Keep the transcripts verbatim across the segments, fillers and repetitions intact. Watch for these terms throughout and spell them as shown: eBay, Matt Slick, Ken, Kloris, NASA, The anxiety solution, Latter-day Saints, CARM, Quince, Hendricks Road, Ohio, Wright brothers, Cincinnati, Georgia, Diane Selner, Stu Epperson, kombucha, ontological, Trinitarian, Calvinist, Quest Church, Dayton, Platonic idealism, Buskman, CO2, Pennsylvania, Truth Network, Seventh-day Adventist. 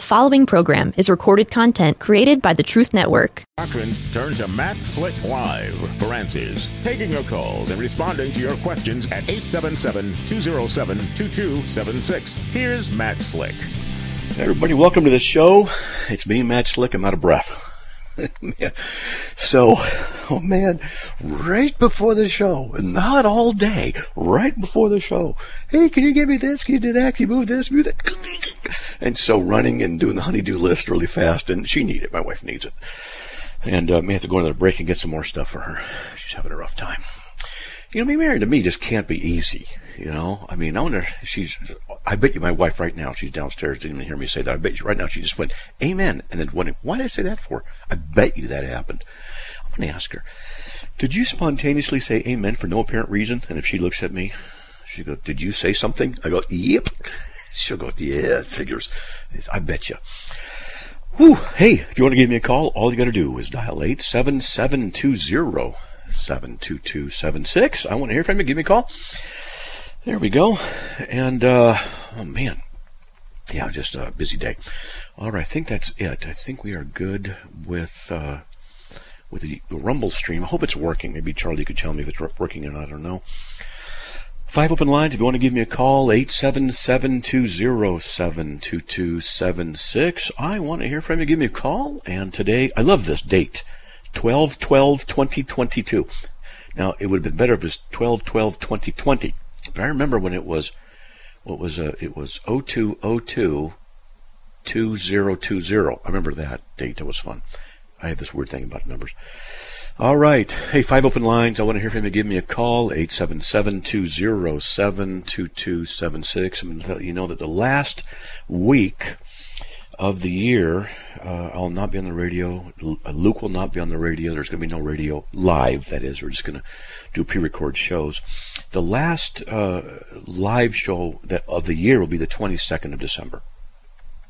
The following program is recorded content created by the Truth Network. Doctrines, turn to Matt Slick Live for answers, taking your calls, and responding to your questions at eight seven seven, two oh seven, two two seven six. Here's Matt Slick. Hey everybody, welcome to the show. It's me, Matt Slick. I'm out of breath. So, oh man, right before the show, not all day, right before the show, hey, can you give me this, can you do that, can you move this, move that, and so running and doing the honey-do list really fast, and she needed it, my wife needs it, and uh, may have to go into the break and get some more stuff for her. She's having a rough time. You know, being married to me just can't be easy, you know. I mean, I wonder, she's, I bet you my wife right now, she's downstairs, didn't even hear me say that. I bet you right now she just went, amen, and then went, why did I say that for? I bet you that happened. I'm going to ask her, did you spontaneously say amen for no apparent reason? And if she looks at me, she goes, did you say something? I go, yep. She'll go, yeah, figures. I bet you. Whew. Hey, if you want to give me a call, all you got to do is dial eight seven seven, two oh seven two two seven six. I want to hear from you. Give me a call. There we go. And, uh, oh man. Yeah, just a busy day. All right. I think that's it. I think we are good with, uh, with the Rumble stream. I hope it's working. Maybe Charlie could tell me if it's working or not. I don't know. Five open lines. If you want to give me a call, eight seven seven, two oh seven, two two seven six. I want to hear from you. Give me a call. And today, I love this date. twelve twelve twenty twenty-two. Now, it would have been better if it was twelve twelve twenty twenty. But I remember when it was, what was uh, it was oh two oh two twenty twenty. I remember that date. That was fun. I have this weird thing about numbers. All right. Hey, five open lines. I want to hear from you. Give me a call, eight seven seven, two oh seven, two two seven six. I'm going to let you know that the last week of the year, uh, I'll not be on the radio. Luke will not be on the radio. There's going to be no radio live, that is. We're just going to do pre-record shows. The last uh, live show that of the year will be the twenty-second of December.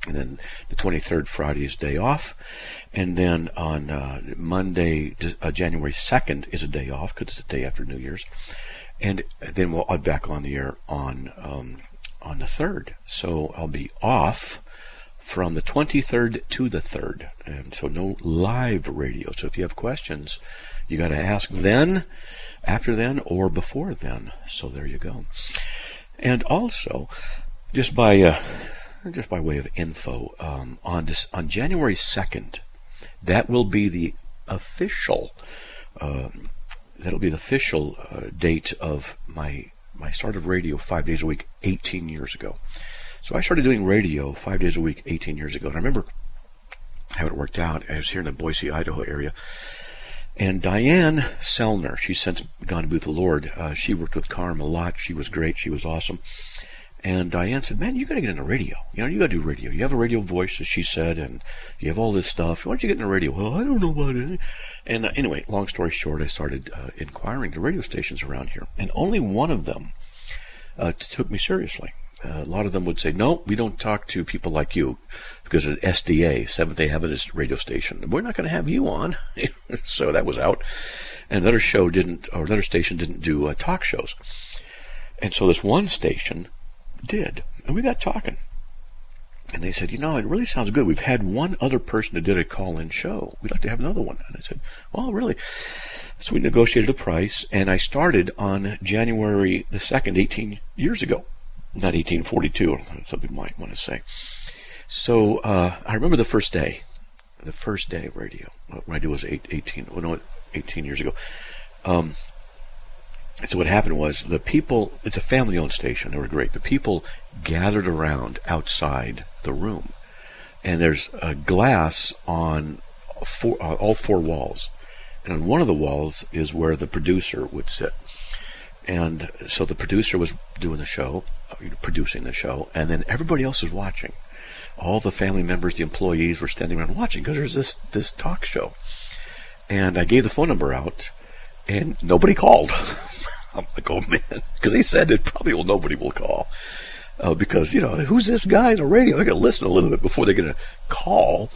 And then the twenty-third, Friday, is day off. And then on uh, Monday, uh, January second, is a day off because it's the day after New Year's. And then we'll be back on the air on, um, on the third. So I'll be off from the twenty-third to the third, and so no live radio. So if you have questions, you got to ask then, after then, or before then. So there you go. And also, just by uh, just by way of info, um, on this, on January second, that will be the official um, that'll be the official uh, date of my my start of radio five days a week, eighteen years ago. So I started doing radio five days a week eighteen years ago. And I remember how it worked out. I was here in the Boise, Idaho area. And Diane Selner, she's since gone to be with the Lord. Uh, she worked with CARM a lot. She was great. She was awesome. And Diane said, man, you got to get into radio. You know, you got to do radio. You have a radio voice, as she said, and you have all this stuff. Why don't you get into radio? Well, I don't know about it. And uh, anyway, long story short, I started uh, inquiring to radio stations around here. And only one of them uh, took me seriously. Uh, a lot of them would say, no, we don't talk to people like you because of S D A, Seventh-day Adventist radio station. We're not going to have you on. So that was out. And another show didn't, or another station didn't do uh, talk shows. And so this one station did. And we got talking. And they said, you know, it really sounds good. We've had one other person that did a call-in show. We'd like to have another one. And I said, well, really? So we negotiated a price, and I started on January the second, eighteen years ago. Not eighteen forty-two, something you might want to say. So uh, I remember the first day, the first day of radio. What I did was eight, eighteen, oh, no, eighteen years ago. Um, so what happened was the people, it's a family-owned station. They were great. The people gathered around outside the room. And there's a glass on four, uh, all four walls. And on one of the walls is where the producer would sit. And so the producer was doing the show, producing the show, and then everybody else was watching. All the family members, the employees were standing around watching because there's this, this talk show. And I gave the phone number out, and nobody called. I'm like, oh, man, because they said that probably well, nobody will call uh, because, you know, who's this guy on the radio? They're going to listen a little bit before they're going to call.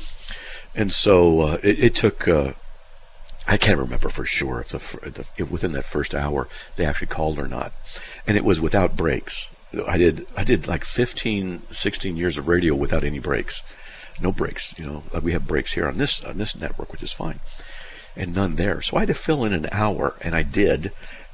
And so uh, it, it took... Uh, I can't remember for sure if the, if within that first hour they actually called or not, and it was without breaks. I did I did like fifteen, sixteen years of radio without any breaks. no breaks. You know, we have breaks here on this on this network, which is fine, and none there. So I had to fill in an hour, and I did.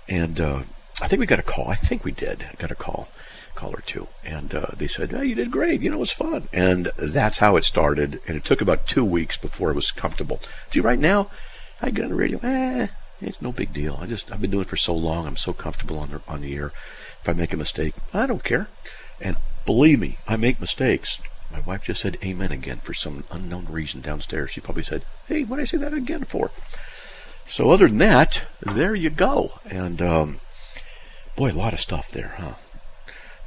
And uh, I think we got a call. I think we did. I got a call, call or two, and uh, they said, "Oh, you did great. You know, it was fun." And that's how it started. And it took about two weeks before it was comfortable. See, right now, I get on the radio. Eh, it's no big deal. I just I've been doing it for so long. I'm so comfortable on the on the air. If I make a mistake, I don't care. And believe me, I make mistakes. My wife just said amen again for some unknown reason downstairs. She probably said, hey, what did I say that again for? So other than that, there you go. And, um, boy, a lot of stuff there, huh?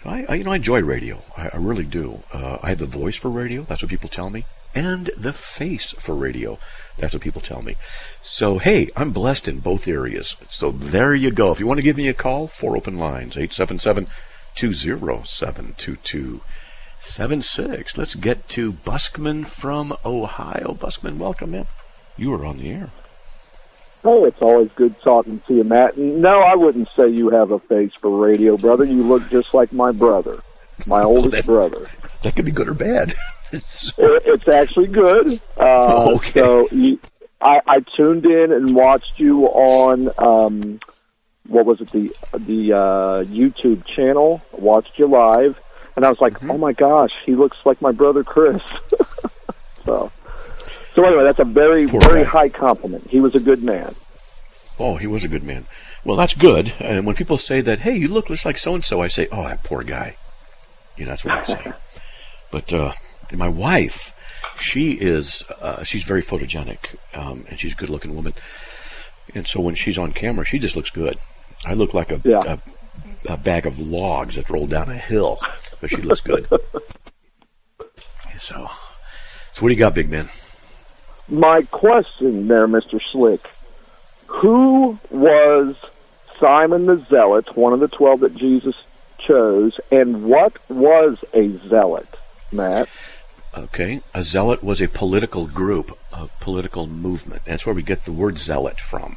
So I, I you know, I enjoy radio. I, I really do. Uh, I have the voice for radio. That's what people tell me. And the face for radio. That's what people tell me. So, hey, I'm blessed in both areas. So there you go. If you want to give me a call, four open lines, eight seven seven, two zero seven, two two seven six. Let's get to Buskman from Ohio. Buskman, welcome in. You are on the air. Oh, it's always good talking to you, Matt. No, I wouldn't say you have a face for radio, brother. You look just like my brother, my oh, oldest that, brother. That could be good or bad. It's actually good. Uh, okay. So you, I, I tuned in and watched you on, um, what was it, the, the uh, YouTube channel. I watched you live. And I was like, mm-hmm. oh, my gosh, he looks like my brother Chris. so, so anyway, that's a very, Poor very guy. high compliment. He was a good man. Oh, he was a good man. Well, that's good. And when people say that, hey, you look just like so-and-so, I say, oh, that poor guy. You know, that's what I say. But uh, my wife, she is, uh, she's very photogenic, um, and she's a good-looking woman. And so when she's on camera, she just looks good. I look like a... Yeah. a a bag of logs that rolled down a hill, but she looks good. so, so what do you got, big man? My question there, Mister Slick, who was Simon the Zealot, one of the twelve that Jesus chose, and what was a zealot, Matt? Okay, a zealot was a political group, a political movement. That's where we get the word zealot from.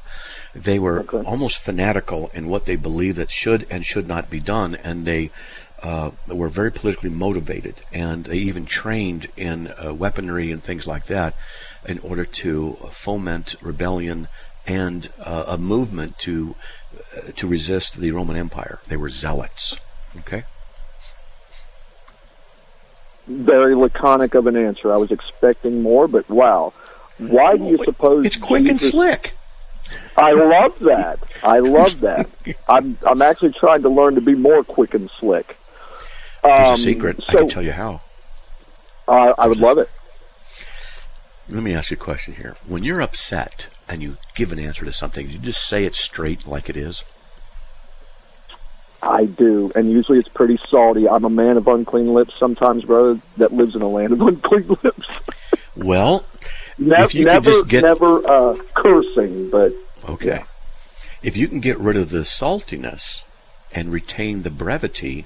They were okay. almost fanatical in what they believed that should and should not be done, and they uh, were very politically motivated, and they even trained in uh, weaponry and things like that in order to foment rebellion and uh, a movement to uh, to resist the Roman Empire. They were zealots. Okay? Very laconic of an answer. I was expecting more, but wow. Why do you suppose... It's quick Jesus- and slick. I love that. I love that. I'm I'm actually trying to learn to be more quick and slick. Um, There's a secret. So, I can tell you how. Uh, I would love it. Let me ask you a question here. When you're upset and you give an answer to something, you just say it straight like it is? I do, and usually it's pretty salty. I'm a man of unclean lips sometimes, brother, that lives in a land of unclean lips. Well... Ne- if you never, could just get, never uh, cursing, but okay. Yeah. If you can get rid of the saltiness and retain the brevity,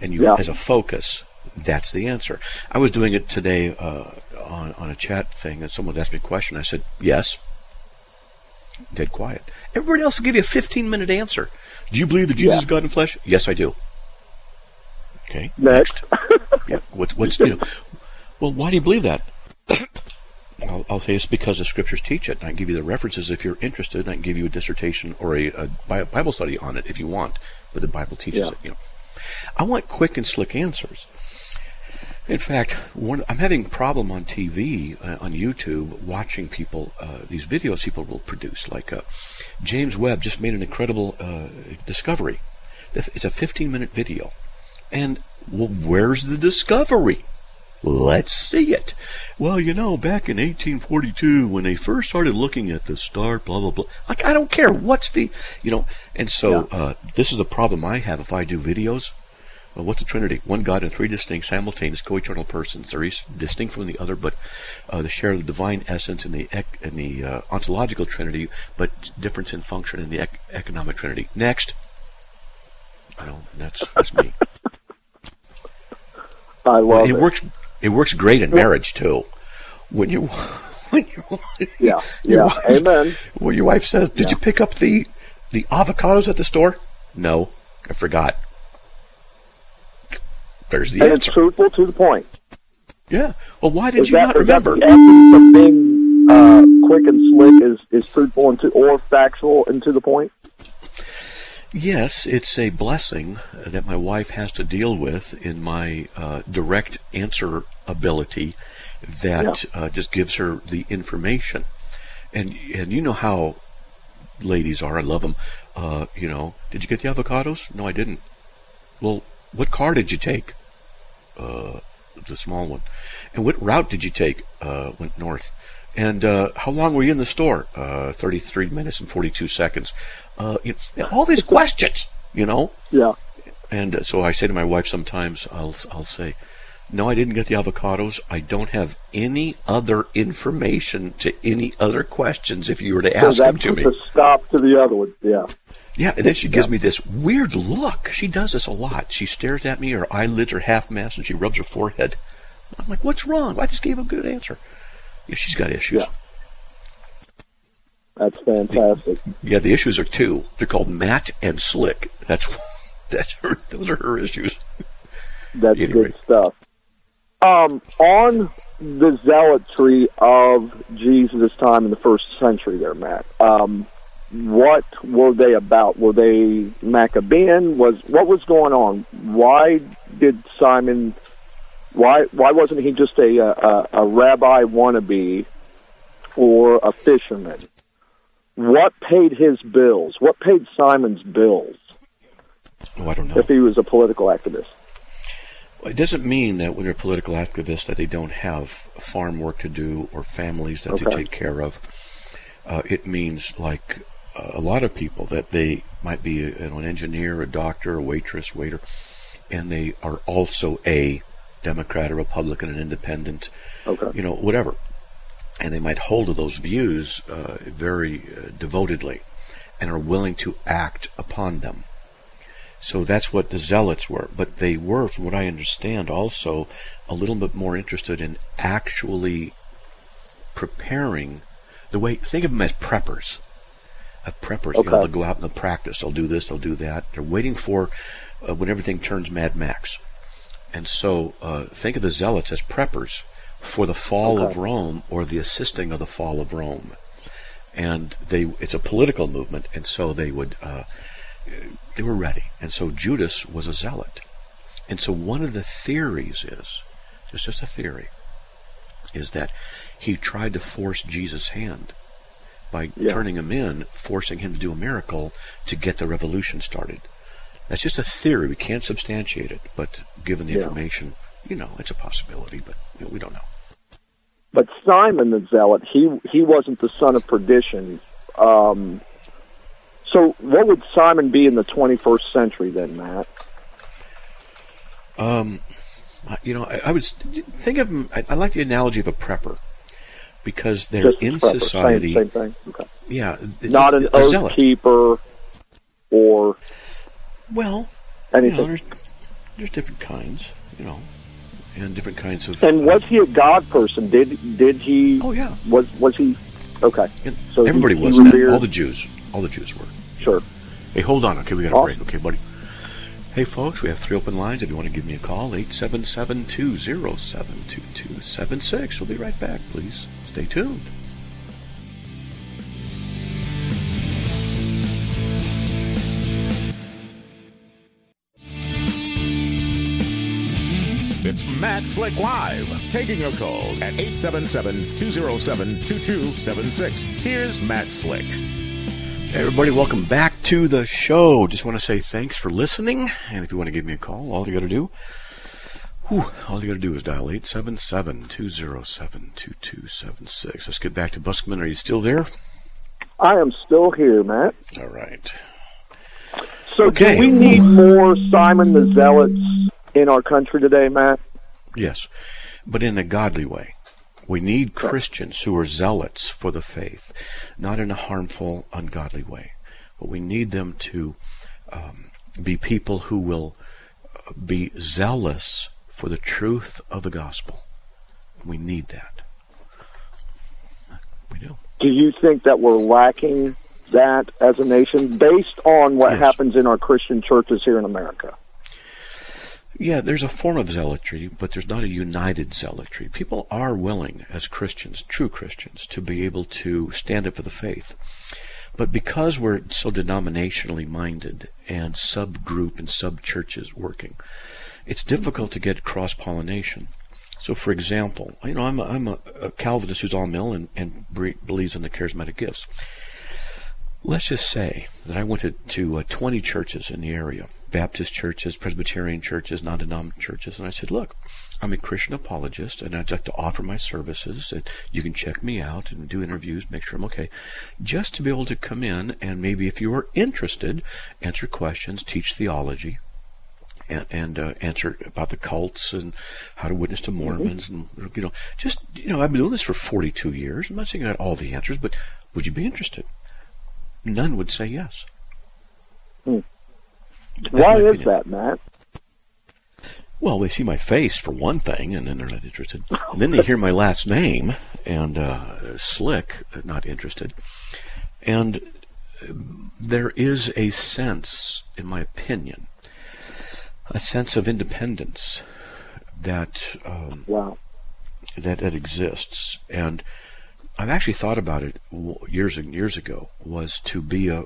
and you yeah. as a focus, that's the answer. I was doing it today uh, on on a chat thing, and someone asked me a question. I said yes. Dead quiet. Everybody else will give you a fifteen minute answer. Do you believe that Jesus yeah. is God in flesh? Yes, I do. Okay. Next. Next. yeah. What's what's you know? Well, why do you believe that? I'll, I'll say it's because the scriptures teach it, and I can give you the references if you're interested, and I can give you a dissertation or a, a Bible study on it if you want, but the Bible teaches yeah. it. You know, I want quick and slick answers. In fact, one, I'm having a problem on T V, uh, on YouTube, watching people, uh, these videos people will produce. Like uh, James Webb just made an incredible uh, discovery. It's a fifteen minute video. And, well, where's the discovery? Let's see it. Well, you know, back in eighteen forty-two, when they first started looking at the star, blah, blah, blah. Like, I don't care. What's the, you know, and so yeah. uh, this is the problem I have if I do videos. Well, what's the Trinity? One God in three distinct, simultaneous, co-eternal persons. They're each distinct from the other, but uh, they share the divine essence in the ec- in the uh, ontological Trinity, but difference in function in the ec- economic Trinity. Next. No, that's, that's me. I love uh, it. It works. It works great in marriage too. When you, when you, yeah, yeah, wife, amen. Well, your wife says, "Did yeah. you pick up the the avocados at the store?" No, I forgot. There's the and answer. It's truthful to the point. Yeah. Well, why did you that, not remember? That being uh, quick and slick is, is fruitful and to, or factual and to the point? Yes, it's a blessing that my wife has to deal with in my uh, direct answer ability that yeah. uh, just gives her the information. And and you know how ladies are. I love them. Uh, you know, did you get the avocados? No, I didn't. Well, what car did you take? Uh, the small one. And what route did you take? Uh, went north. And uh, how long were you in the store? Uh, Thirty-three minutes and forty-two seconds. Uh, you know, all these questions, you know. Yeah. And uh, so I say to my wife sometimes, I'll I'll say, no, I didn't get the avocados. I don't have any other information to any other questions if you were to ask so them to me. That's a stop to the other one, yeah. Yeah, and then she gives yeah. me this weird look. She does this a lot. She stares at me, her eyelids are half-masked, and she rubs her forehead. I'm like, what's wrong? I just gave a good answer. Yeah, she's got issues. Yeah. That's fantastic. The, yeah, the issues are two. They're called Matt and Slick. That's, that's her, those are her issues. That's anyway. Good stuff. Um, on the zealotry of Jesus' time in the first century there, Matt, um, what were they about? Were they Maccabean? Was, what was going on? Why did Simon, why why wasn't he just a, a, a rabbi wannabe or a fisherman? What paid his bills? What paid Simon's bills? Oh, I don't know. If he was a political activist. It doesn't mean that when they're political activists that they don't have farm work to do or families that okay. they take care of. Uh, it means, like uh, a lot of people, that they might be a, an engineer, a doctor, a waitress, waiter, and they are also a Democrat, a Republican, an independent, okay. you know, whatever. And they might hold to those views uh, very uh, devotedly and are willing to act upon them. So that's what the zealots were. But they were, from what I understand, also a little bit more interested in actually preparing the way, think of them as preppers. Uh, preppers, okay. you know, they'll go out and they'll practice. They'll do this, they'll do that. They're waiting for uh, when everything turns Mad Max. And so uh, think of the zealots as preppers for the fall okay. of Rome or the assisting of the fall of Rome. And they, it's a political movement, and so they would... Uh, They were ready. And so Judas was a zealot. And so one of the theories is, it's just a theory, is that he tried to force Jesus' hand by yeah. turning him in, forcing him to do a miracle to get the revolution started. That's just a theory. We can't substantiate it, but given the yeah. information, you know, it's a possibility, but you know, we don't know. But Simon the zealot, he, he wasn't the son of perdition. Um So what would Simon be in the twenty-first century then, Matt? Um, you know, I, I would think of him, I, I like the analogy of a prepper because they're just in prepper. Society. Same, same thing. Okay. Yeah. Not just, an oath zealot. Keeper or well, anything. You know, there's, there's different kinds, you know, and different kinds of... And was he a God person? Did did he... Oh, yeah. Was, was he... Okay. And so everybody he, was he that. All the Jews. All the Jews were. Sure. Hey, hold on. Okay, we got a oh. break. Okay, buddy. Hey, folks, we have three open lines. If you want to give me a call, eight seven seven, two oh seven, two two seven six. We'll be right back, please. Stay tuned. It's Matt Slick Live, taking your calls at eight seven seven, two oh seven, two two seven six. Here's Matt Slick. Hey everybody, welcome back to the show. Just want to say thanks for listening, and if you want to give me a call, all you got to do, whew, all you got to do is dial eight seven seven, two oh seven, two two seven six. Let's get back to Buskman. Are you still there? I am still here, Matt. All right. So okay. do we need more Simon the Zealots in our country today, Matt? Yes, but in a godly way. We need Christians who are zealots for the faith, not in a harmful, ungodly way. But we need them to um, be people who will be zealous for the truth of the gospel. We need that. We do. Do you think that we're lacking that as a nation based on what yes. happens in our Christian churches here in America? Yeah, there's a form of zealotry, but there's not a united zealotry. People are willing, as Christians, true Christians, to be able to stand up for the faith. But because we're so denominationally minded and subgroup and sub-churches working, it's difficult to get cross-pollination. So, for example, you know, I'm a, I'm a, a Calvinist who's all mill and, and believes in the charismatic gifts. Let's just say that I went to, to uh, twenty churches in the area, Baptist churches, Presbyterian churches, non-denominational churches, and I said, look, I'm a Christian apologist, and I'd like to offer my services, and you can check me out and do interviews, make sure I'm okay, just to be able to come in and maybe, if you are interested, answer questions, teach theology, and, and uh, answer about the cults and how to witness to Mormons, mm-hmm. and you know, just you know, I've been doing this for forty-two years. I'm not saying I got all the answers, but would you be interested? None would say yes. Hmm. Why is that, Matt? Well, they see my face for one thing, and then they're not interested. And then they hear my last name, and uh, Slick, not interested. And there is a sense, in my opinion, a sense of independence that um, wow. that, that exists. And I've actually thought about it years and years ago, was to be a,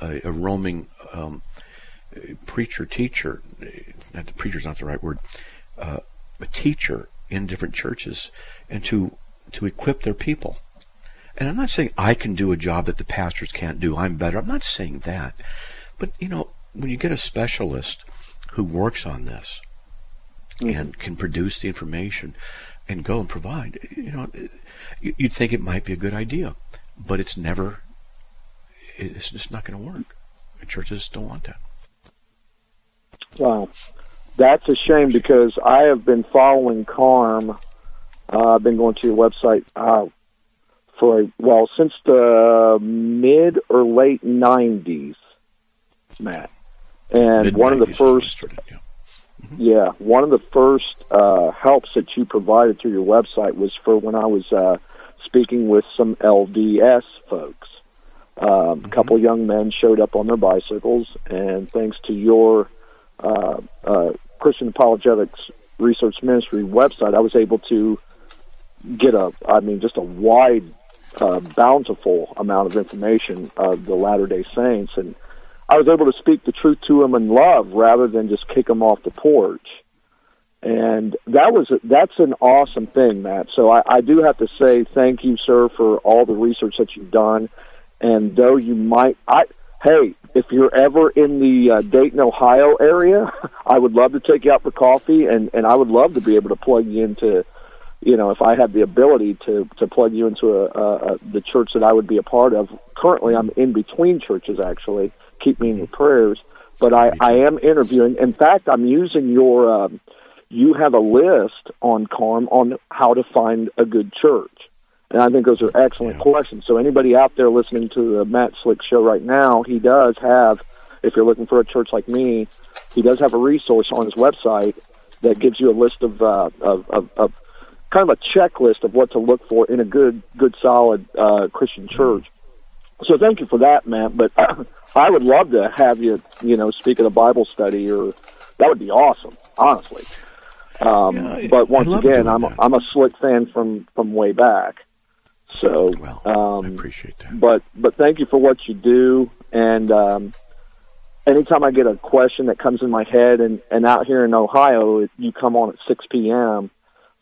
a, a roaming... Um, preacher, teacher, not, preacher's not the right word, uh, a teacher in different churches, and to to equip their people. And I'm not saying I can do a job that the pastors can't do, I'm better, I'm not saying that. But, you know, when you get a specialist who works on this mm-hmm. and can produce the information and go and provide, you know, you'd think it might be a good idea, but it's never, it's just not going to work. Churches don't want that. Wow, that's a shame, because I have been following CARM. Uh, I've been going to your website uh, for a, well since the mid or late nineties, Matt. And mid-nineties one of the first, started, yeah. Mm-hmm. yeah, one of the first uh, helps that you provided through your website was for when I was uh, speaking with some L D S folks. Um, mm-hmm. A couple young men showed up on their bicycles, and thanks to your Uh, uh, Christian Apologetics Research Ministry website, I was able to get a, I mean, just a wide, uh, bountiful amount of information of the Latter-day Saints, and I was able to speak the truth to them in love rather than just kick them off the porch. And that was, that's an awesome thing, Matt. So I, I do have to say thank you, sir, for all the research that you've done. And though you might, I, hey, if you're ever in the uh, Dayton, Ohio area, I would love to take you out for coffee, and, and I would love to be able to plug you into, you know, if I had the ability to, to plug you into a, a, a, the church that I would be a part of. Currently, I'm in between churches, actually. Keep me in your prayers. But I, I am interviewing. In fact, I'm using your, um, you have a list on CARM on how to find a good church. And I think those are excellent yeah. questions. So anybody out there listening to the Matt Slick show right now, he does have, if you're looking for a church like me, he does have a resource on his website that gives you a list of uh, of, of, of kind of a checklist of what to look for in a good, good, solid uh, Christian church. So thank you for that, Matt. But I would love to have you, you know, speak at a Bible study, or that would be awesome, honestly. Um, yeah, I, but once again, I'm a, I'm a Slick fan from, from way back. So, well, um, I appreciate that. But but thank you for what you do. And um, anytime I get a question that comes in my head, and, and out here in Ohio, if you come on at six p.m.,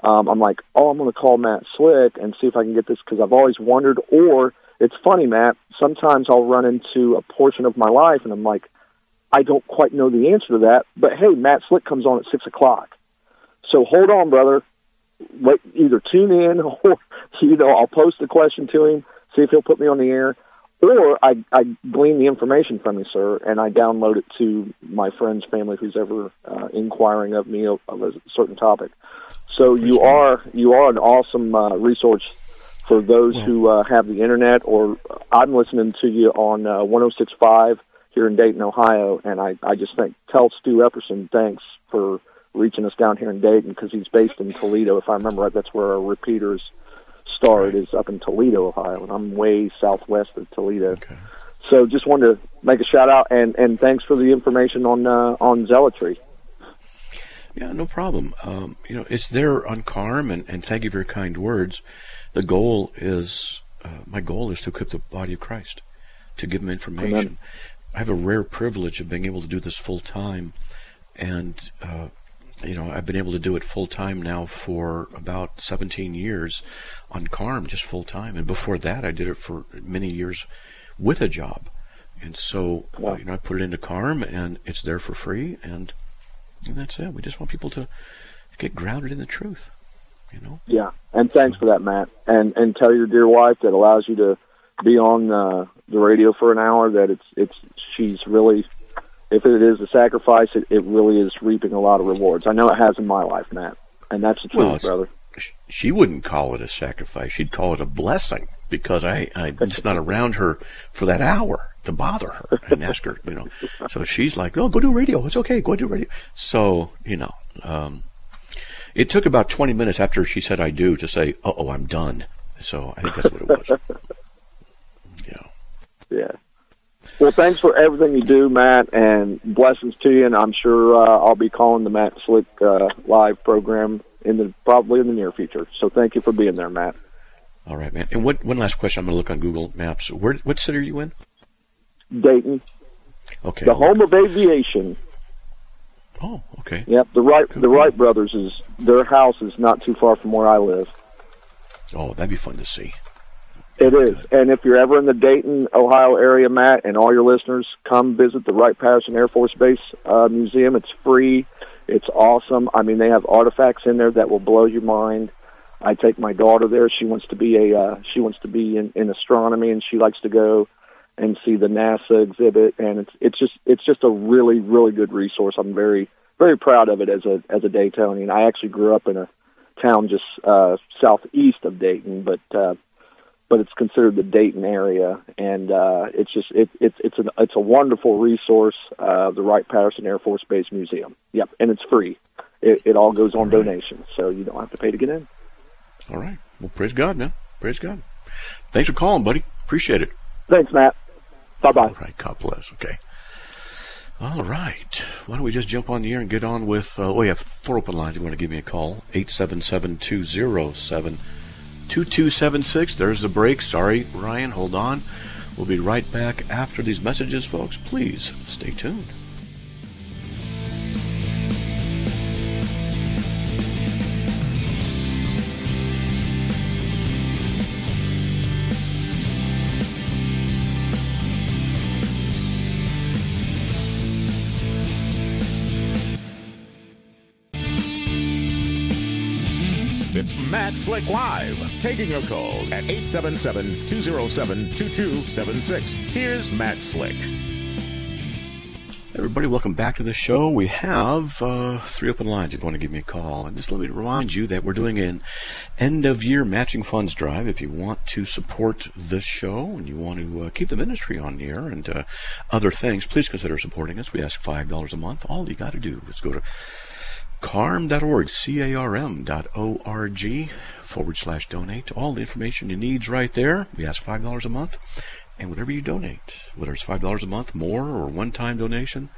um, I'm like, oh, I'm going to call Matt Slick and see if I can get this, because I've always wondered. Or it's funny, Matt, sometimes I'll run into a portion of my life, and I'm like, I don't quite know the answer to that. But, hey, Matt Slick comes on at six o'clock. So hold on, brother. Wait, either tune in, or, you know, I'll post the question to him, see if he'll put me on the air, or I, I glean the information from you, sir, and I download it to my friends, family, who's ever uh, inquiring of me of, of a certain topic. So you are you are an awesome uh, resource for those yeah. who uh, have the internet, or I'm listening to you on uh, one oh six point five here in Dayton, Ohio, and I, I just think, tell Stu Epperson thanks for reaching us down here in Dayton, because he's based in Toledo, if I remember right. That's where our repeaters start, is up in Toledo, Ohio, and I'm way southwest of Toledo. Okay. So just wanted to make a shout out, and, and thanks for the information on uh, on zealotry. Yeah, no problem. Um, you know, it's there on CARM, and, and thank you for your kind words. The goal is, uh, my goal is to equip the body of Christ, to give them information. Amen. I have a rare privilege of being able to do this full time, and uh, you know, I've been able to do it full time now for about seventeen years on CARM, just full time. And before that, I did it for many years with a job. And so, wow. uh, you know, I put it into CARM, and it's there for free, and, and that's it. We just want people to get grounded in the truth, you know. Yeah, and thanks so. for that, Matt. And and tell your dear wife that allows you to be on uh, the radio for an hour that it's it's she's really, if it is a sacrifice, it, it really is reaping a lot of rewards. I know it has in my life, Matt, and that's the truth, well, brother. She wouldn't call it a sacrifice. She'd call it a blessing, because I, I'm just not around her for that hour to bother her and ask her, you know. So she's like, no, go do radio. It's okay. Go do radio. So, you know, um, it took about twenty minutes after she said I do to say, uh-oh, I'm done. So I think that's what it was. Yeah. Yeah. Well, thanks for everything you do, Matt, and blessings to you. And I'm sure uh, I'll be calling the Matt Slick uh, live program in the probably in the near future. So thank you for being there, Matt. All right, man. And what, one last question. I'm going to look on Google Maps. Where, what city are you in? Dayton. Okay. The home of aviation. Oh, okay. Yep. The Wright cool. the Wright brothers, is their house is not too far from where I live. Oh, that'd be fun to see. It oh, is. Good. And if you're ever in the Dayton, Ohio area, Matt, and all your listeners, come visit the Wright-Patterson Air Force Base uh, Museum. It's free. It's awesome. I mean, they have artifacts in there that will blow your mind. I take my daughter there. She wants to be a uh, she wants to be in, in astronomy, and she likes to go and see the NASA exhibit. And it's it's just it's just a really really good resource. I'm very very proud of it as a as a Daytonian. I actually grew up in a town just uh, southeast of Dayton, but uh, but it's considered the Dayton area, and uh, it's just it, it's it's an it's a wonderful resource. Uh, the Wright-Patterson Air Force Base Museum. Yep, and it's free. It, it all goes on all right. donations, so you don't have to pay to get in. All right. Well, praise God, man. Praise God. Thanks for calling, buddy. Appreciate it. Thanks, Matt. Bye-bye. All right. God bless. Okay. All right. Why don't we just jump on the air and get on with... Uh, oh, yeah, four open lines. You want to give me a call. eight seven seven, two oh seven, two two seven six. There's the break. Sorry, Ryan. Hold on. We'll be right back after these messages, folks. Please stay tuned. Matt Slick Live, taking your calls at eight seven seven, two oh seven, two two seven six. Here's Matt Slick. Everybody, welcome back to the show. We have uh, three open lines if you want to give me a call. And just let me remind you that we're doing an end-of-year matching funds drive. If you want to support the show and you want to uh, keep the ministry on the air and uh, other things, please consider supporting us. We ask five dollars a month. All you got to do is go to carm dot org, C A R M dot O R G, forward slash donate. All the information you need is right there. We ask five dollars a month, and whatever you donate, whether it's five dollars a month, more, or one-time donation,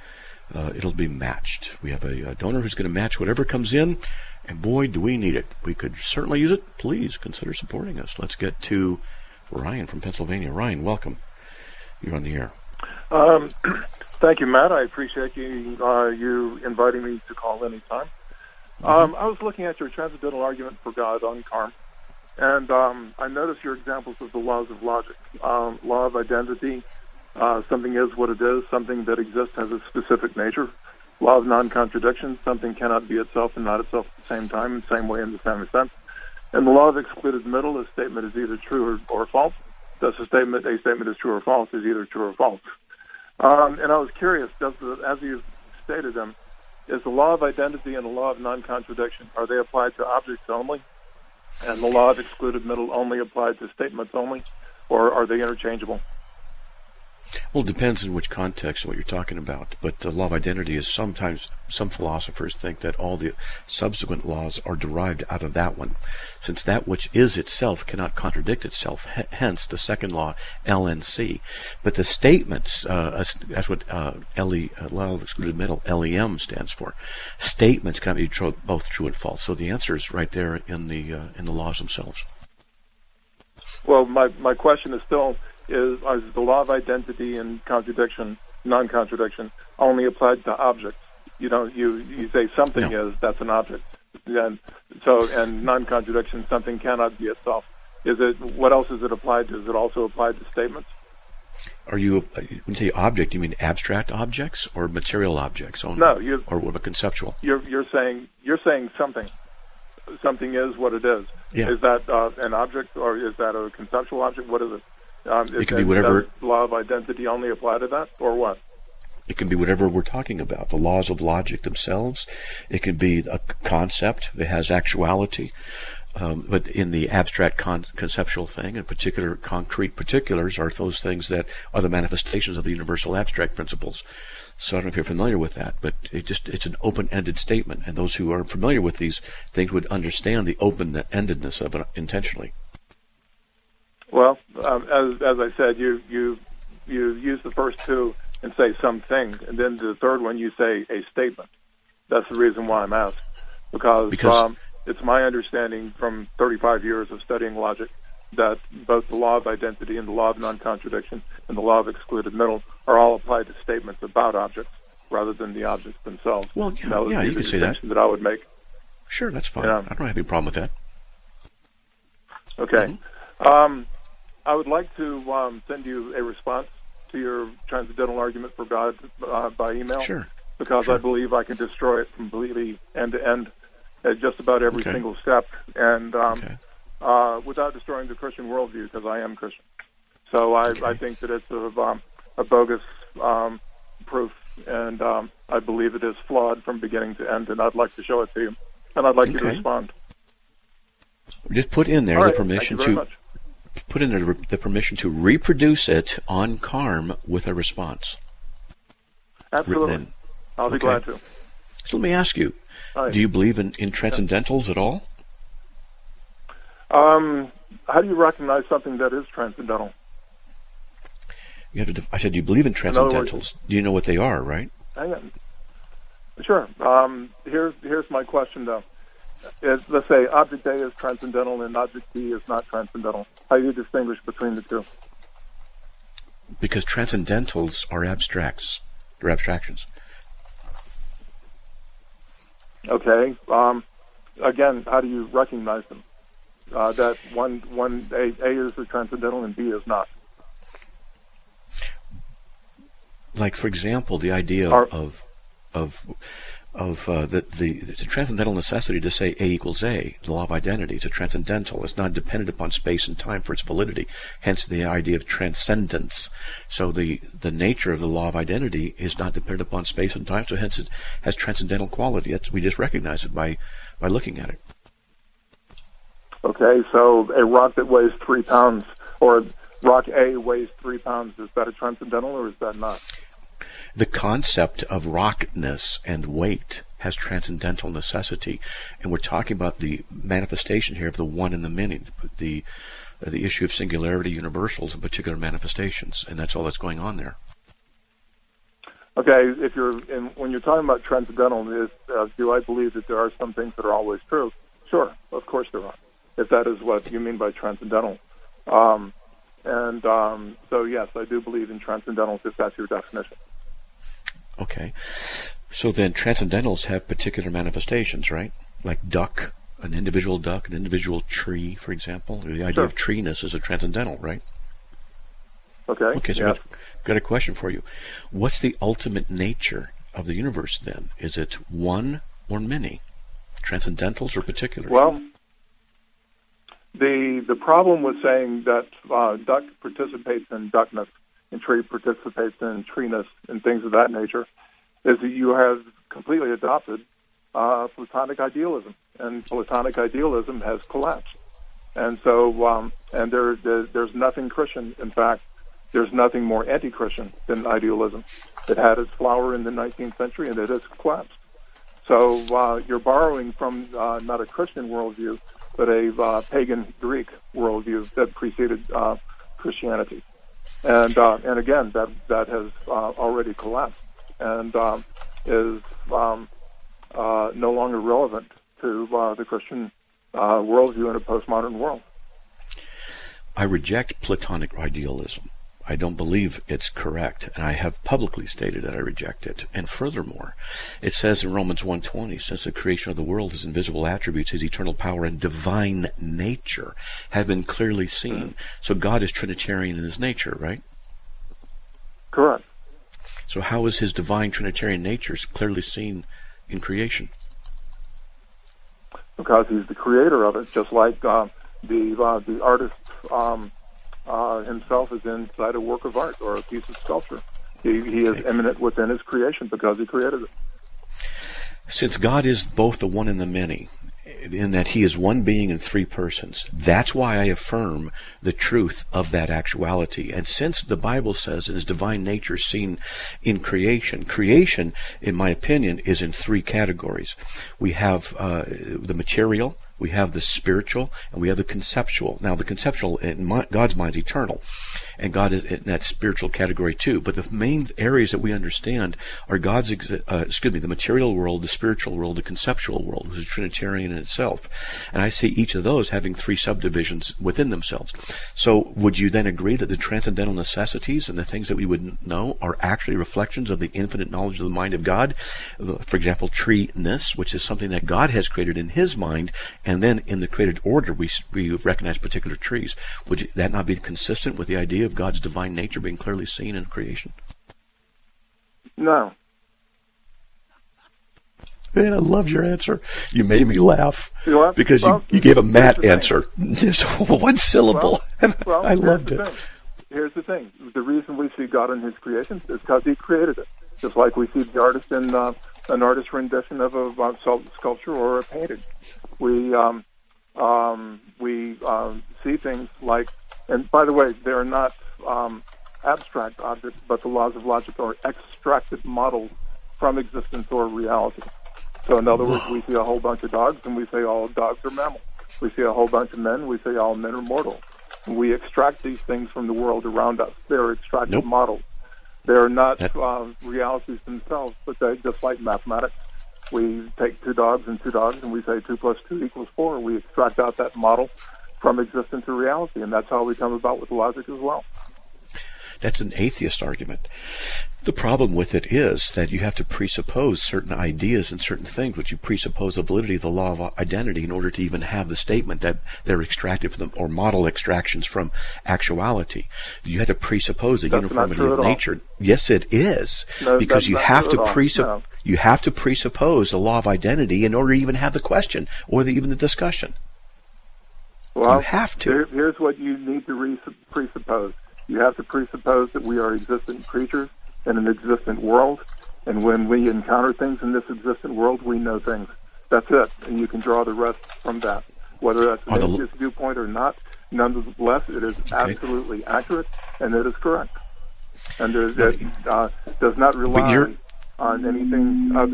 uh, it'll be matched. We have a, a donor who's going to match whatever comes in, and boy, do we need it. We could certainly use it. Please consider supporting us. Let's get to Ryan from Pennsylvania. Ryan, welcome. You're on the air. Um, thank you, Matt. I appreciate you uh, you inviting me to call anytime. Um, I was looking at your transcendental argument for God on CARM, and um, I noticed your examples of the laws of logic, um, law of identity, uh, something is what it is, something that exists has a specific nature, law of non-contradiction, something cannot be itself and not itself at the same time, in the same way, in the same sense, and the law of excluded middle, a statement is either true or, or false. Thus, a statement, a statement is true or false, is either true or false. Um, and I was curious, does the, as you've stated them, is the law of identity and the law of non-contradiction, are they applied to objects only? And the law of excluded middle only applied to statements only? Or are they interchangeable? Well, it depends in which context and what you're talking about. But the law of identity is sometimes, some philosophers think that all the subsequent laws are derived out of that one, since that which is itself cannot contradict itself, h- hence the second law, L N C. But the statements, uh, that's what uh, L E, uh, law of excluded middle, L E M stands for. Statements can be tr- both true and false. So the answer is right there in the, uh, in the laws themselves. Well, my, my question is still... Is, is the law of identity and contradiction, non-contradiction, only applied to objects? You know, you, you say something no. is, that's an object. And so, and non-contradiction, something cannot be itself. Is it? What else is it applied to? Is it also applied to statements? Are you, when you say object, you mean abstract objects or material objects only? No, you or what, conceptual? You're you're saying you're saying something. Something is what it is. Yeah. Is that uh, an object or is that a conceptual object? What is it? Um, it can be whatever. Does law of identity only apply to that, or what? It can be whatever we're talking about. The laws of logic themselves. It can be a concept that has actuality, um, but in the abstract con- conceptual thing, and particular concrete particulars are those things that are the manifestations of the universal abstract principles. So I don't know if you're familiar with that, but it just—it's an open-ended statement, and those who are familiar with these things would understand the open-endedness of it intentionally. Well, um, as, as I said, you, you you use the first two and say something, and then the third one you say a statement. That's the reason why I'm asked, because, because um, it's my understanding from thirty-five years of studying logic that both the law of identity and the law of non-contradiction and the law of excluded middle are all applied to statements about objects rather than the objects themselves. Well, yeah, that yeah you could say that. That I would make. Sure, that's fine. Yeah. I don't have any problem with that. Okay. Mm-hmm. Um, I would like to um, send you a response to your transcendental argument for God uh, by email. Sure. Because sure. I believe I can destroy it completely end to end at just about every okay. single step, and um, okay. uh, without destroying the Christian worldview, because I am Christian. So I, okay. I think that it's a, um, a bogus um, proof, and um, I believe it is flawed from beginning to end, and I'd like to show it to you, and I'd like okay. you to respond. Just put in there All the right. permission Thank you very to... much. Put in the permission to reproduce it on CARM with a response. Absolutely. I'll be okay. glad to. So let me ask you, right. do you believe in, in transcendentals yeah. at all? Um, how do you recognize something that is transcendental? You have to def- I said, do you believe in transcendentals? In words, do you know what they are, right? Hang on. Sure. Um, here, here's my question, though. Is, let's say object A is transcendental and object B is not transcendental. How do you distinguish between the two? Because transcendentals are abstracts. They're abstractions. Okay. Um, again, how do you recognize them? Uh, that one, one A, A is a transcendental and B is not. Like, for example, the idea are, of... of Of uh, the the it's a transcendental necessity to say A equals A, the law of identity. It's a transcendental. It's not dependent upon space and time for its validity. Hence the idea of transcendence. So the the nature of the law of identity is not dependent upon space and time. So hence it has transcendental quality. That's, we just recognize it by by looking at it. Okay, so a rock that weighs three pounds, or rock A weighs three pounds. Is that a transcendental, or is that not? The concept of rockness and weight has transcendental necessity, and we're talking about the manifestation here of the one and the many, the the issue of singularity, universals, and particular manifestations, and that's all that's going on there. Okay, if you're in, when you're talking about transcendental, is, uh, do I believe that there are some things that are always true? Sure, of course there are. If that is what you mean by transcendental, um, and um, so yes, I do believe in transcendentals if that's your definition. Okay, so then transcendentals have particular manifestations, right? Like duck, an individual duck, an individual tree, for example. The idea sure. of treeness is a transcendental, right? Okay. Okay, so I've yeah. got a question for you. What's the ultimate nature of the universe then? Is it one or many? Transcendentals or particulars? Well, the the problem was saying that uh, duck participates in duckness, and tree participates in treeness and things of that nature, is that you have completely adopted uh, Platonic idealism, and Platonic idealism has collapsed. And so, um, and there, there, there's nothing Christian, in fact, There's nothing more anti-Christian than idealism. It had its flower in the nineteenth century, and it has collapsed. So uh, you're borrowing from uh, not a Christian worldview, but a uh, pagan Greek worldview that preceded uh, Christianity. And uh, and again, that, that has uh, already collapsed and um, is um, uh, no longer relevant to uh, the Christian uh, worldview in a postmodern world. I reject Platonic idealism. I don't believe it's correct, and I have publicly stated that I reject it. And furthermore, it says in Romans one twenty, since the creation of the world, his invisible attributes, his eternal power and divine nature have been clearly seen. So God is Trinitarian in his nature, right? Correct. So how is his divine Trinitarian nature clearly seen in creation? Because he's the creator of it, just like uh, the uh, the artist um Uh, himself is inside a work of art or a piece of sculpture. He, he is immanent within his creation because he created it. Since God is both the one and the many, in that he is one being in three persons, that's why I affirm the truth of that actuality. And since the Bible says his divine nature is seen in creation, creation, in my opinion, is in three categories. We have uh, the material, we have the spiritual, and we have the conceptual. Now, the conceptual, in my, God's mind, is eternal, and God is in that spiritual category too. But the main areas that we understand are God's, uh, excuse me, the material world, the spiritual world, the conceptual world, which is Trinitarian in itself. And I see each of those having three subdivisions within themselves. So, would you then agree that the transcendental necessities and the things that we wouldn't know are actually reflections of the infinite knowledge of the mind of God? For example, tree-ness, which is something that God has created in His mind. And And then in the created order, we, we recognize particular trees. Would that not be consistent with the idea of God's divine nature being clearly seen in creation? No. Man, I love your answer. You made me laugh you because well, you, you gave a Matt answer. Just one syllable. Well, well, I loved it. Thing. Here's the thing. The reason we see God in his creation is because he created it. Just like we see the artist in uh, an artist's rendition of a uh, sculpture or a painting. We um, um, we um, see things like, and by the way, they're not um, abstract objects, but the laws of logic are extracted models from existence or reality. So in other words, we see a whole bunch of dogs, and we say all dogs are mammals. We see a whole bunch of men, we say all men are mortal. We extract these things from the world around us. They're extracted nope. models. They're not uh, realities themselves, but they're just like mathematics. We take two dogs and two dogs, and we say two plus two equals four. We extract out that model from existence to reality, and that's how we come about with logic as well. That's an atheist argument. The problem with it is that you have to presuppose certain ideas and certain things, which you presuppose the validity of the law of identity in order to even have the statement that they're extracted from, or model extractions from actuality. You have to presuppose the that's uniformity of nature. Yes, it is, no, because you have to presuppose. No. You have to presuppose the law of identity in order to even have the question or the, even the discussion. Well, you have to. Here, here's what you need to re- presuppose. You have to presuppose that we are existent creatures in an existent world, and when we encounter things in this existent world, we know things. That's it, and you can draw the rest from that. Whether that's an atheist viewpoint or not, nonetheless, it is okay. absolutely accurate, and it is correct. And it okay. uh, does not rely on anything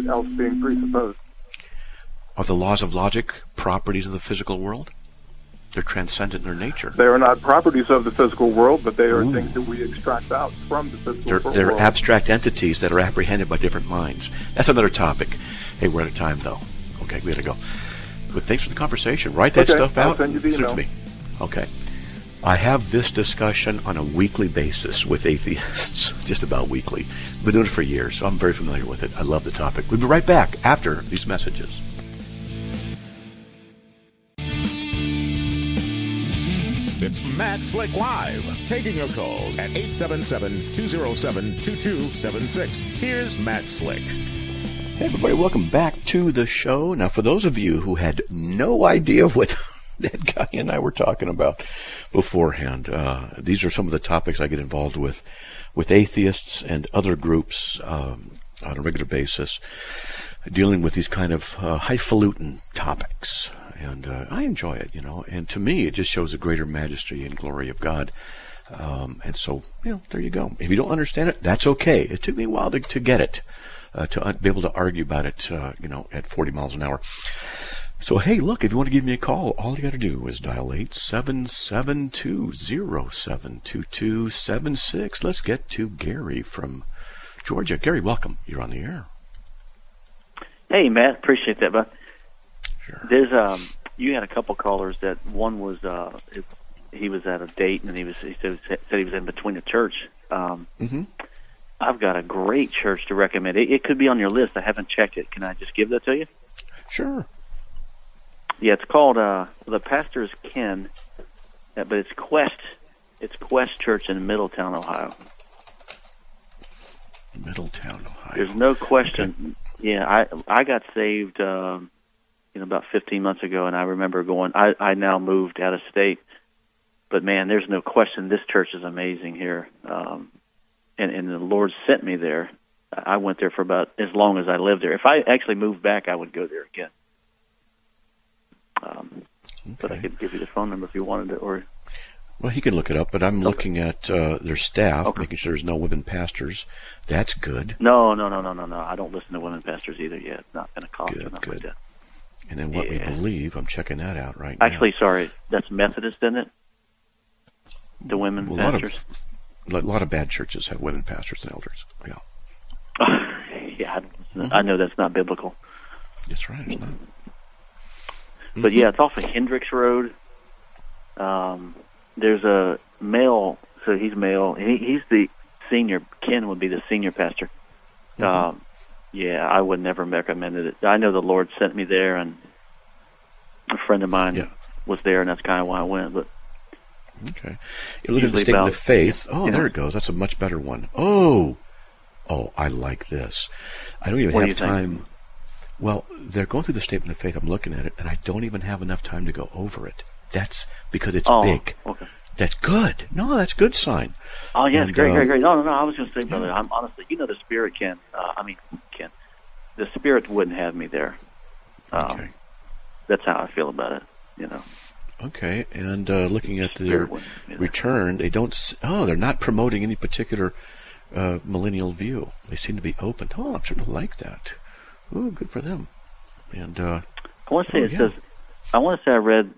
else being presupposed. Are the laws of logic properties of the physical world? They're transcendent in their nature. They are not properties of the physical world, but they are Ooh. things that we extract out from the physical they're, world. They're abstract entities that are apprehended by different minds. That's another topic. Hey, we're out of time, though. Okay, we got to go. But thanks for the conversation. Write that okay, stuff I'll out. Send you the email. Send it to me. Okay. I have this discussion on a weekly basis with atheists, just about weekly. I've been doing it for years, so I'm very familiar with it. I love the topic. We'll be right back after these messages. It's Matt Slick Live, taking your calls at eight seven seven, two oh seven, two two seven six. Here's Matt Slick. Hey, everybody, welcome back to the show. Now, for those of you who had no idea what that guy and I were talking about beforehand, uh, these are some of the topics I get involved with, with atheists and other groups um, on a regular basis, dealing with these kind of uh, highfalutin topics. And uh, I enjoy it, you know. And to me, it just shows the greater majesty and glory of God Um, and so, you know, there you go. If you don't understand it, that's okay. It took me a while to, to get it, uh, to be able to argue about it, uh, you know, at forty miles an hour. So, hey, look, if you want to give me a call, all you got to do is dial eight seven seven two, zero seven two two seven six. Let's get to Gary from Georgia. Gary, welcome. You're on the air. Hey, Matt. Appreciate that, bud. Sure. There's, um, you had a couple callers that one was, uh, it, he was out of Dayton, and he was he said, said he was in between a church. Um, mm-hmm. I've got a great church to recommend. It, it could be on your list. I haven't checked it. Can I just give that to you? Sure. Yeah, it's called, uh, the pastor is Ken, but it's Quest. It's Quest Church in Middletown, Ohio. Middletown, Ohio. There's no question. Okay. Yeah, I I got saved, um, you know, about fifteen months ago, and I remember going. I, I now moved out of state, but man, there's no question. This church is amazing here, um, and and the Lord sent me there. I went there for about as long as I lived there. If I actually moved back, I would go there again. Um, okay. But I could give you the phone number if you wanted it, or well, he can look it up. But I'm okay. looking at uh, their staff, okay. making sure there's no women pastors. That's good. No, no, no, no, no, no. I don't listen to women pastors either yet. Not been a cost good, enough good. Like that. And then what yeah. we believe, I'm checking that out right Actually, now. Actually, sorry, that's Methodist, isn't it? The women well, pastors. A lot, of, a lot of bad churches have women pastors and elders. Yeah. yeah, I, mm-hmm. I know that's not biblical. That's right. It's not. But yeah, it's off of Hendricks Road. Um, there's a male, so he's male. He, he's the senior. Ken would be the senior pastor. Mm-hmm. Um, yeah, I would never recommend it. I know the Lord sent me there, and a friend of mine yeah. was there, and that's kind of why I went. But okay, you look at the statement about, of faith. Yeah, oh, yeah. there it goes. That's a much better one. Oh, oh, I like this. I don't even what have do you time. Think? Well, they're going through the statement of faith. I'm looking at it, and I don't even have enough time to go over it. That's because it's oh, big. Okay. That's good. No, that's a good sign. Oh, yeah, and, great, uh, great, great. No, no, no, I was going to say, brother, yeah. I'm honestly, you know the Spirit can, uh, I mean, can, the Spirit wouldn't have me there. Um, okay. That's how I feel about it, you know. Okay, and uh, looking at their return, they don't, oh, they're not promoting any particular uh, millennial view. They seem to be open. Oh, I'm sure to like that. Ooh, good for them. And uh, I want to say oh, it yeah. says, I want to say I read,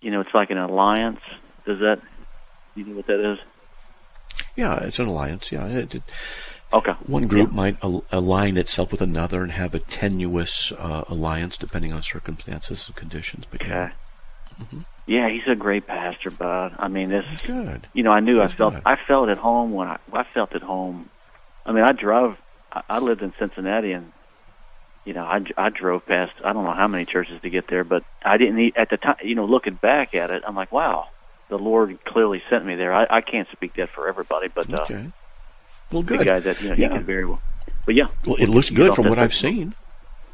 you know, it's like an alliance. Is that, you know what that is? Yeah, it's an alliance. Yeah. It, it, okay. One group yeah. might al- align itself with another and have a tenuous uh, alliance depending on circumstances and conditions. But okay. yeah. Mm-hmm. Yeah, he's a great pastor, bud. I mean, this. That's good. You know, I knew That's I felt. Good. I felt at home when I. I felt at home. I mean, I drove. I lived in Cincinnati, and you know, I, I drove past I don't know how many churches to get there, but I didn't eat at the time. You know, looking back at it, I'm like, wow, the Lord clearly sent me there. I, I can't speak that for everybody, but uh, okay. well, good the guy that you know yeah. he can very well. But yeah, well, it looks good from what I've seen.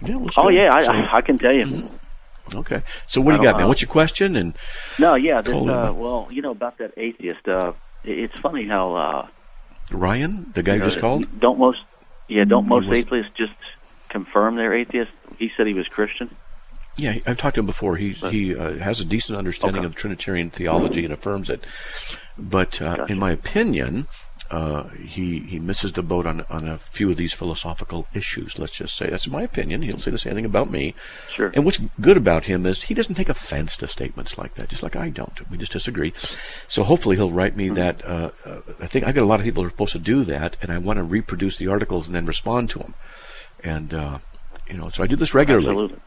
Yeah, it looks oh good. yeah, I, so, I I can tell you. Mm-hmm. Okay, so what do you got, man? What's your question? And no, yeah, uh, well, you know about that atheist. Uh, it's funny how uh, Ryan, the guy you know, who just called, don't most. Yeah, don't most atheists just confirm they're atheists? He said he was Christian. Yeah, I've talked to him before. He but, he uh, has a decent understanding okay. of Trinitarian theology and affirms it. But uh, gotcha. in my opinion, uh, he he misses the boat on on a few of these philosophical issues. Let's just say that's my opinion. He'll say the same thing about me. Sure. And what's good about him is he doesn't take offense to statements like that, just like I don't. We just disagree. So hopefully he'll write me mm-hmm. that. Uh, uh, I think I've got a lot of people who are supposed to do that, and I want to reproduce the articles and then respond to them. And uh, you know, so I do this regularly Absolutely.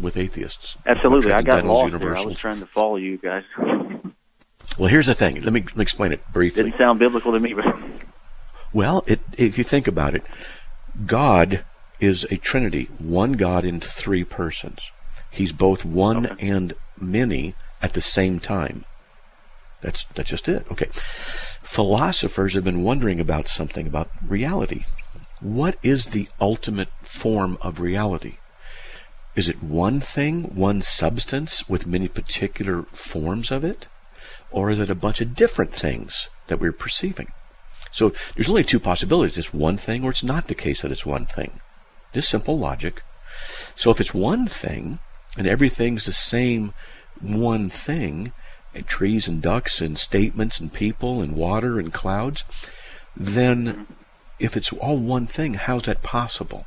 with atheists. Absolutely, I got lost there. I was trying to follow you guys. Well, here's the thing. Let me, let me explain it briefly. Didn't sound biblical to me. But... Well, it, if you think about it, God is a Trinity, one God in three persons. He's both one okay. and many at the same time. That's that's just it. Okay. Philosophers have been wondering about something about reality. What is the ultimate form of reality? Is it one thing, one substance with many particular forms of it? Or is it a bunch of different things that we're perceiving? So there's only two possibilities. It's one thing, or it's not the case that it's one thing. Just simple logic. So if it's one thing, and everything's the same one thing, and trees and ducks and statements and people and water and clouds, then if it's all one thing, how's that possible?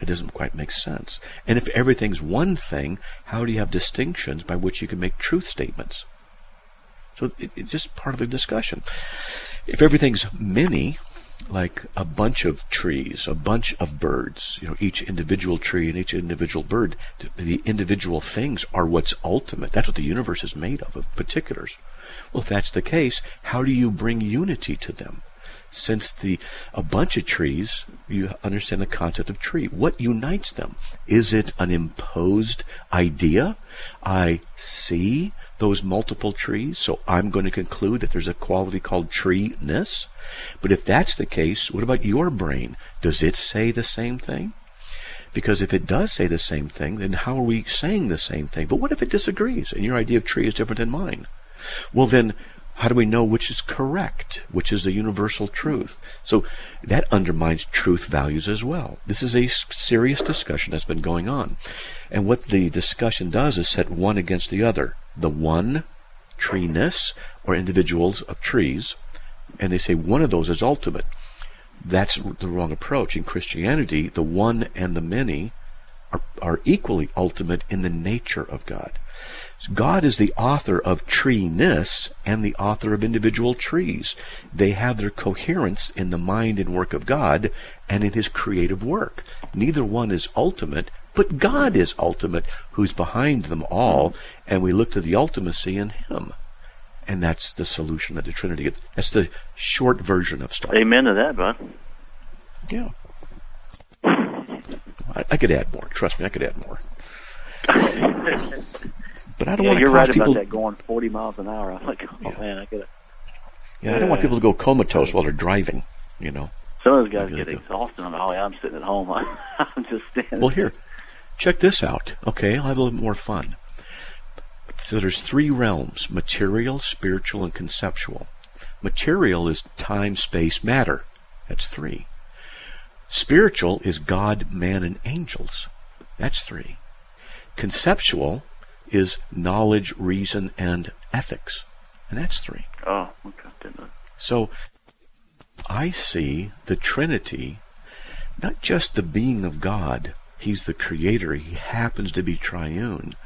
It doesn't quite make sense. And if everything's one thing, how do you have distinctions by which you can make truth statements? So it, it's just part of the discussion. If everything's many, like a bunch of trees, a bunch of birds, you know, each individual tree and each individual bird, the individual things are what's ultimate. That's what the universe is made of, of particulars. Well, if that's the case, how do you bring unity to them? Since the a bunch of trees, you understand the concept of tree. What unites them? Is it an imposed idea? I see those multiple trees, so I'm going to conclude that there's a quality called tree-ness. But if that's the case, what about your brain? Does it say the same thing? Because if it does say the same thing, then how are we saying the same thing? But what if it disagrees, and your idea of tree is different than mine? Well, then how do we know which is correct, which is the universal truth? So that undermines truth values as well. This is a serious discussion that's been going on. And what the discussion does is set one against the other. The one, tree-ness, or individuals of trees, and they say one of those is ultimate. That's the wrong approach. In Christianity, the one and the many are, are equally ultimate in the nature of God. God is the author of tree-ness and the author of individual trees. They have their coherence in the mind and work of God and in his creative work. Neither one is ultimate, but God is ultimate, who's behind them all, and we look to the ultimacy in him. And that's the solution of the Trinity. That's the short version of stuff. Amen to that, bud. Yeah. I, I could add more. Trust me, I could add more. But I don't yeah, want to you're right about people that going forty miles an hour. I'm like, oh yeah. man, I gotta. Yeah, yeah, I don't want people to go comatose while they're driving. You know, some of those guys get exhausted. I'm, oh, yeah, I'm sitting at home. I'm, I'm just standing. Well, here, check this out. Okay, I'll have a little more fun. So there's three realms: material, spiritual, and conceptual. Material is time, space, matter. That's three. Spiritual is God, man, and angels. That's three. Conceptual is knowledge, reason, and ethics. And that's three. Oh, okay. Didn't I? So I see the Trinity, not just the being of God. He's the creator. He happens to be triune.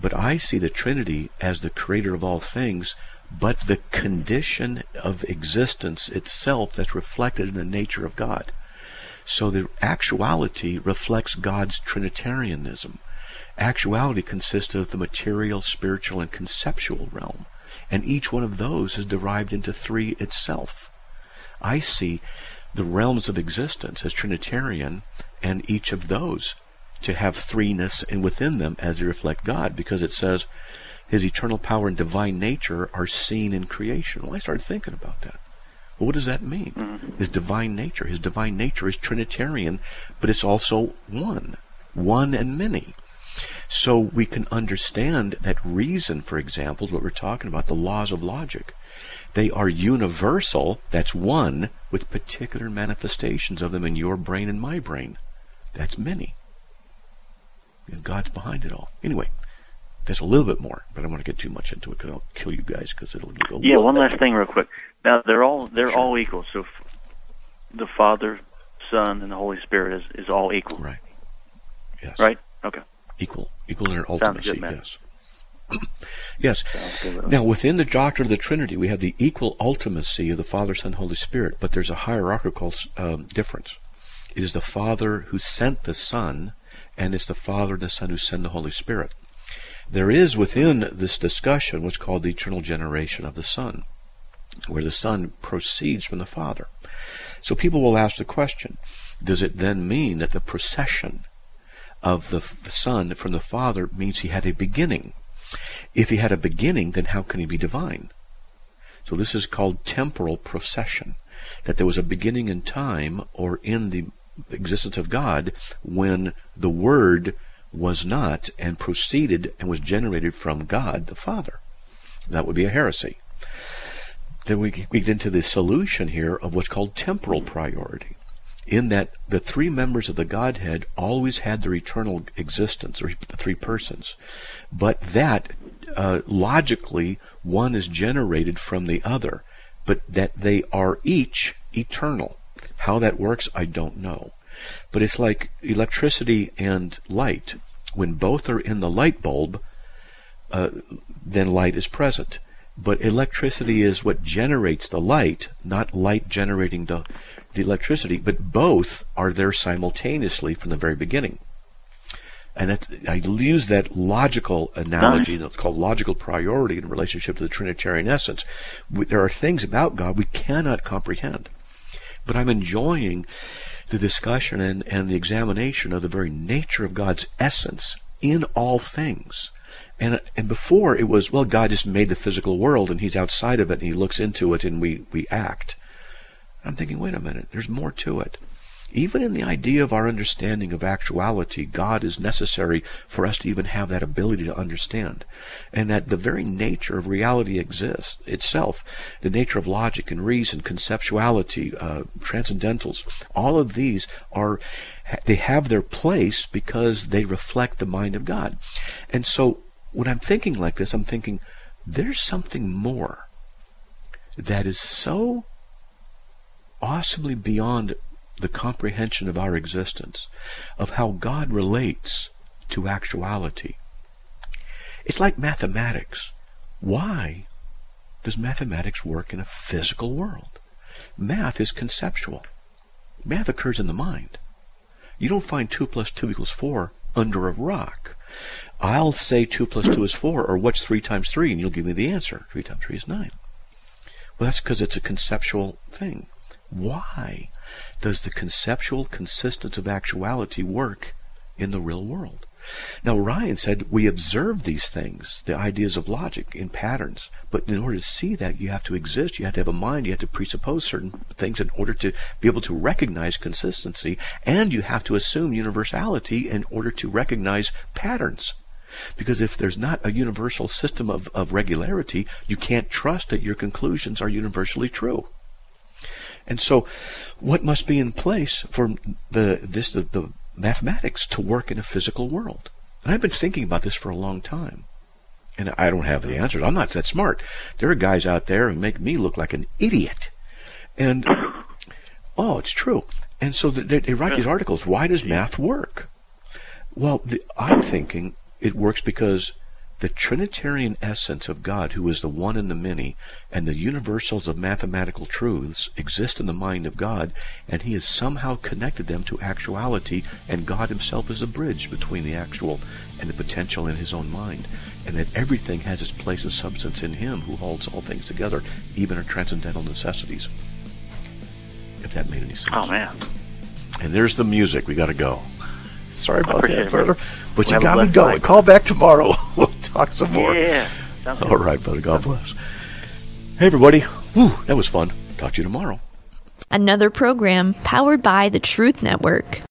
But I see the Trinity as the creator of all things, but the condition of existence itself that's reflected in the nature of God. So the actuality reflects God's Trinitarianism. Actuality consists of the material, spiritual, and conceptual realm, and each one of those is derived into three itself. I see the realms of existence as Trinitarian, and each of those to have threeness and within them as they reflect God, because it says his eternal power and divine nature are seen in creation. Well, I started thinking about that. Well, what does that mean? His divine nature. His divine nature is Trinitarian, but it's also one, one and many. So we can understand that reason, for example, is what we're talking about, the laws of logic. They are universal, that's one, with particular manifestations of them in your brain and my brain. That's many. And God's behind it all. Anyway, that's a little bit more, but I don't want to get too much into it because I'll kill you guys because it'll go. Yeah, one last thing real quick. Now, they're all they're sure. all equal. So the Father, Son, and the Holy Spirit is, is all equal. Right. Yes. Right? Okay. Equal, equal in their ultimacy, yes. Yes. Good, now, within the doctrine of the Trinity, we have the equal ultimacy of the Father, Son, Holy Spirit, but there's a hierarchical um, difference. It is the Father who sent the Son, and it's the Father and the Son who send the Holy Spirit. There is within this discussion what's called the eternal generation of the Son, where the Son proceeds from the Father. So people will ask the question, does it then mean that the procession of the Son from the Father means he had a beginning? If he had a beginning, then how can he be divine? So this is called temporal procession, that there was a beginning in time or in the existence of God when the Word was not and proceeded and was generated from God the Father. That would be a heresy. Then we get into the solution here of what's called temporal priority. in that the three members of the Godhead always had their eternal existence, or the three persons, but that uh, logically one is generated from the other, but that they are each eternal. How that works, I don't know. But it's like electricity and light. When both are in the light bulb, uh, then light is present. But electricity is what generates the light, not light generating the, the electricity. But both are there simultaneously from the very beginning. And that's, I use that logical analogy that's called logical priority in relationship to the Trinitarian essence. There are things about God we cannot comprehend. But I'm enjoying the discussion and, and the examination of the very nature of God's essence in all things. And and before it was, well, God just made the physical world and he's outside of it and he looks into it and we, we act. I'm thinking, wait a minute, there's more to it. Even in the idea of our understanding of actuality, God is necessary for us to even have that ability to understand. And that the very nature of reality exists itself, the nature of logic and reason, conceptuality, uh, transcendentals, all of these are, they have their place because they reflect the mind of God. And so when I'm thinking like this, I'm thinking, there's something more that is so awesomely beyond the comprehension of our existence, of how God relates to actuality. It's like mathematics. Why does mathematics work in a physical world? Math is conceptual. Math occurs in the mind. You don't find two plus two equals four under a rock. I'll say two plus two is four, or what's three times three, and you'll give me the answer. three times three is nine. Well, that's because it's a conceptual thing. Why does the conceptual consistence of actuality work in the real world? Now, Ryan said we observe these things, the ideas of logic, in patterns, but in order to see that, you have to exist, you have to have a mind, you have to presuppose certain things in order to be able to recognize consistency, and you have to assume universality in order to recognize patterns. Because if there's not a universal system of, of regularity, you can't trust that your conclusions are universally true. And so what must be in place for the this the, the mathematics to work in a physical world? And I've been thinking about this for a long time. And I don't have the answers. I'm not that smart. There are guys out there who make me look like an idiot. And, oh, it's true. And so they, they write these articles. Why does math work? Well, the, I'm thinking it works because the Trinitarian essence of God, who is the one and the many, and the universals of mathematical truths exist in the mind of God, and he has somehow connected them to actuality, and God himself is a bridge between the actual and the potential in his own mind, and that everything has its place of substance in him who holds all things together, even our transcendental necessities. If that made any sense. Oh, man. And there's the music. We got to go. Sorry about that, brother. But you got me going. Call back tomorrow. We'll talk some more. Yeah. All right, brother. God bless. Hey, everybody. Whew, that was fun. Talk to you tomorrow. Another program powered by the Truth Network.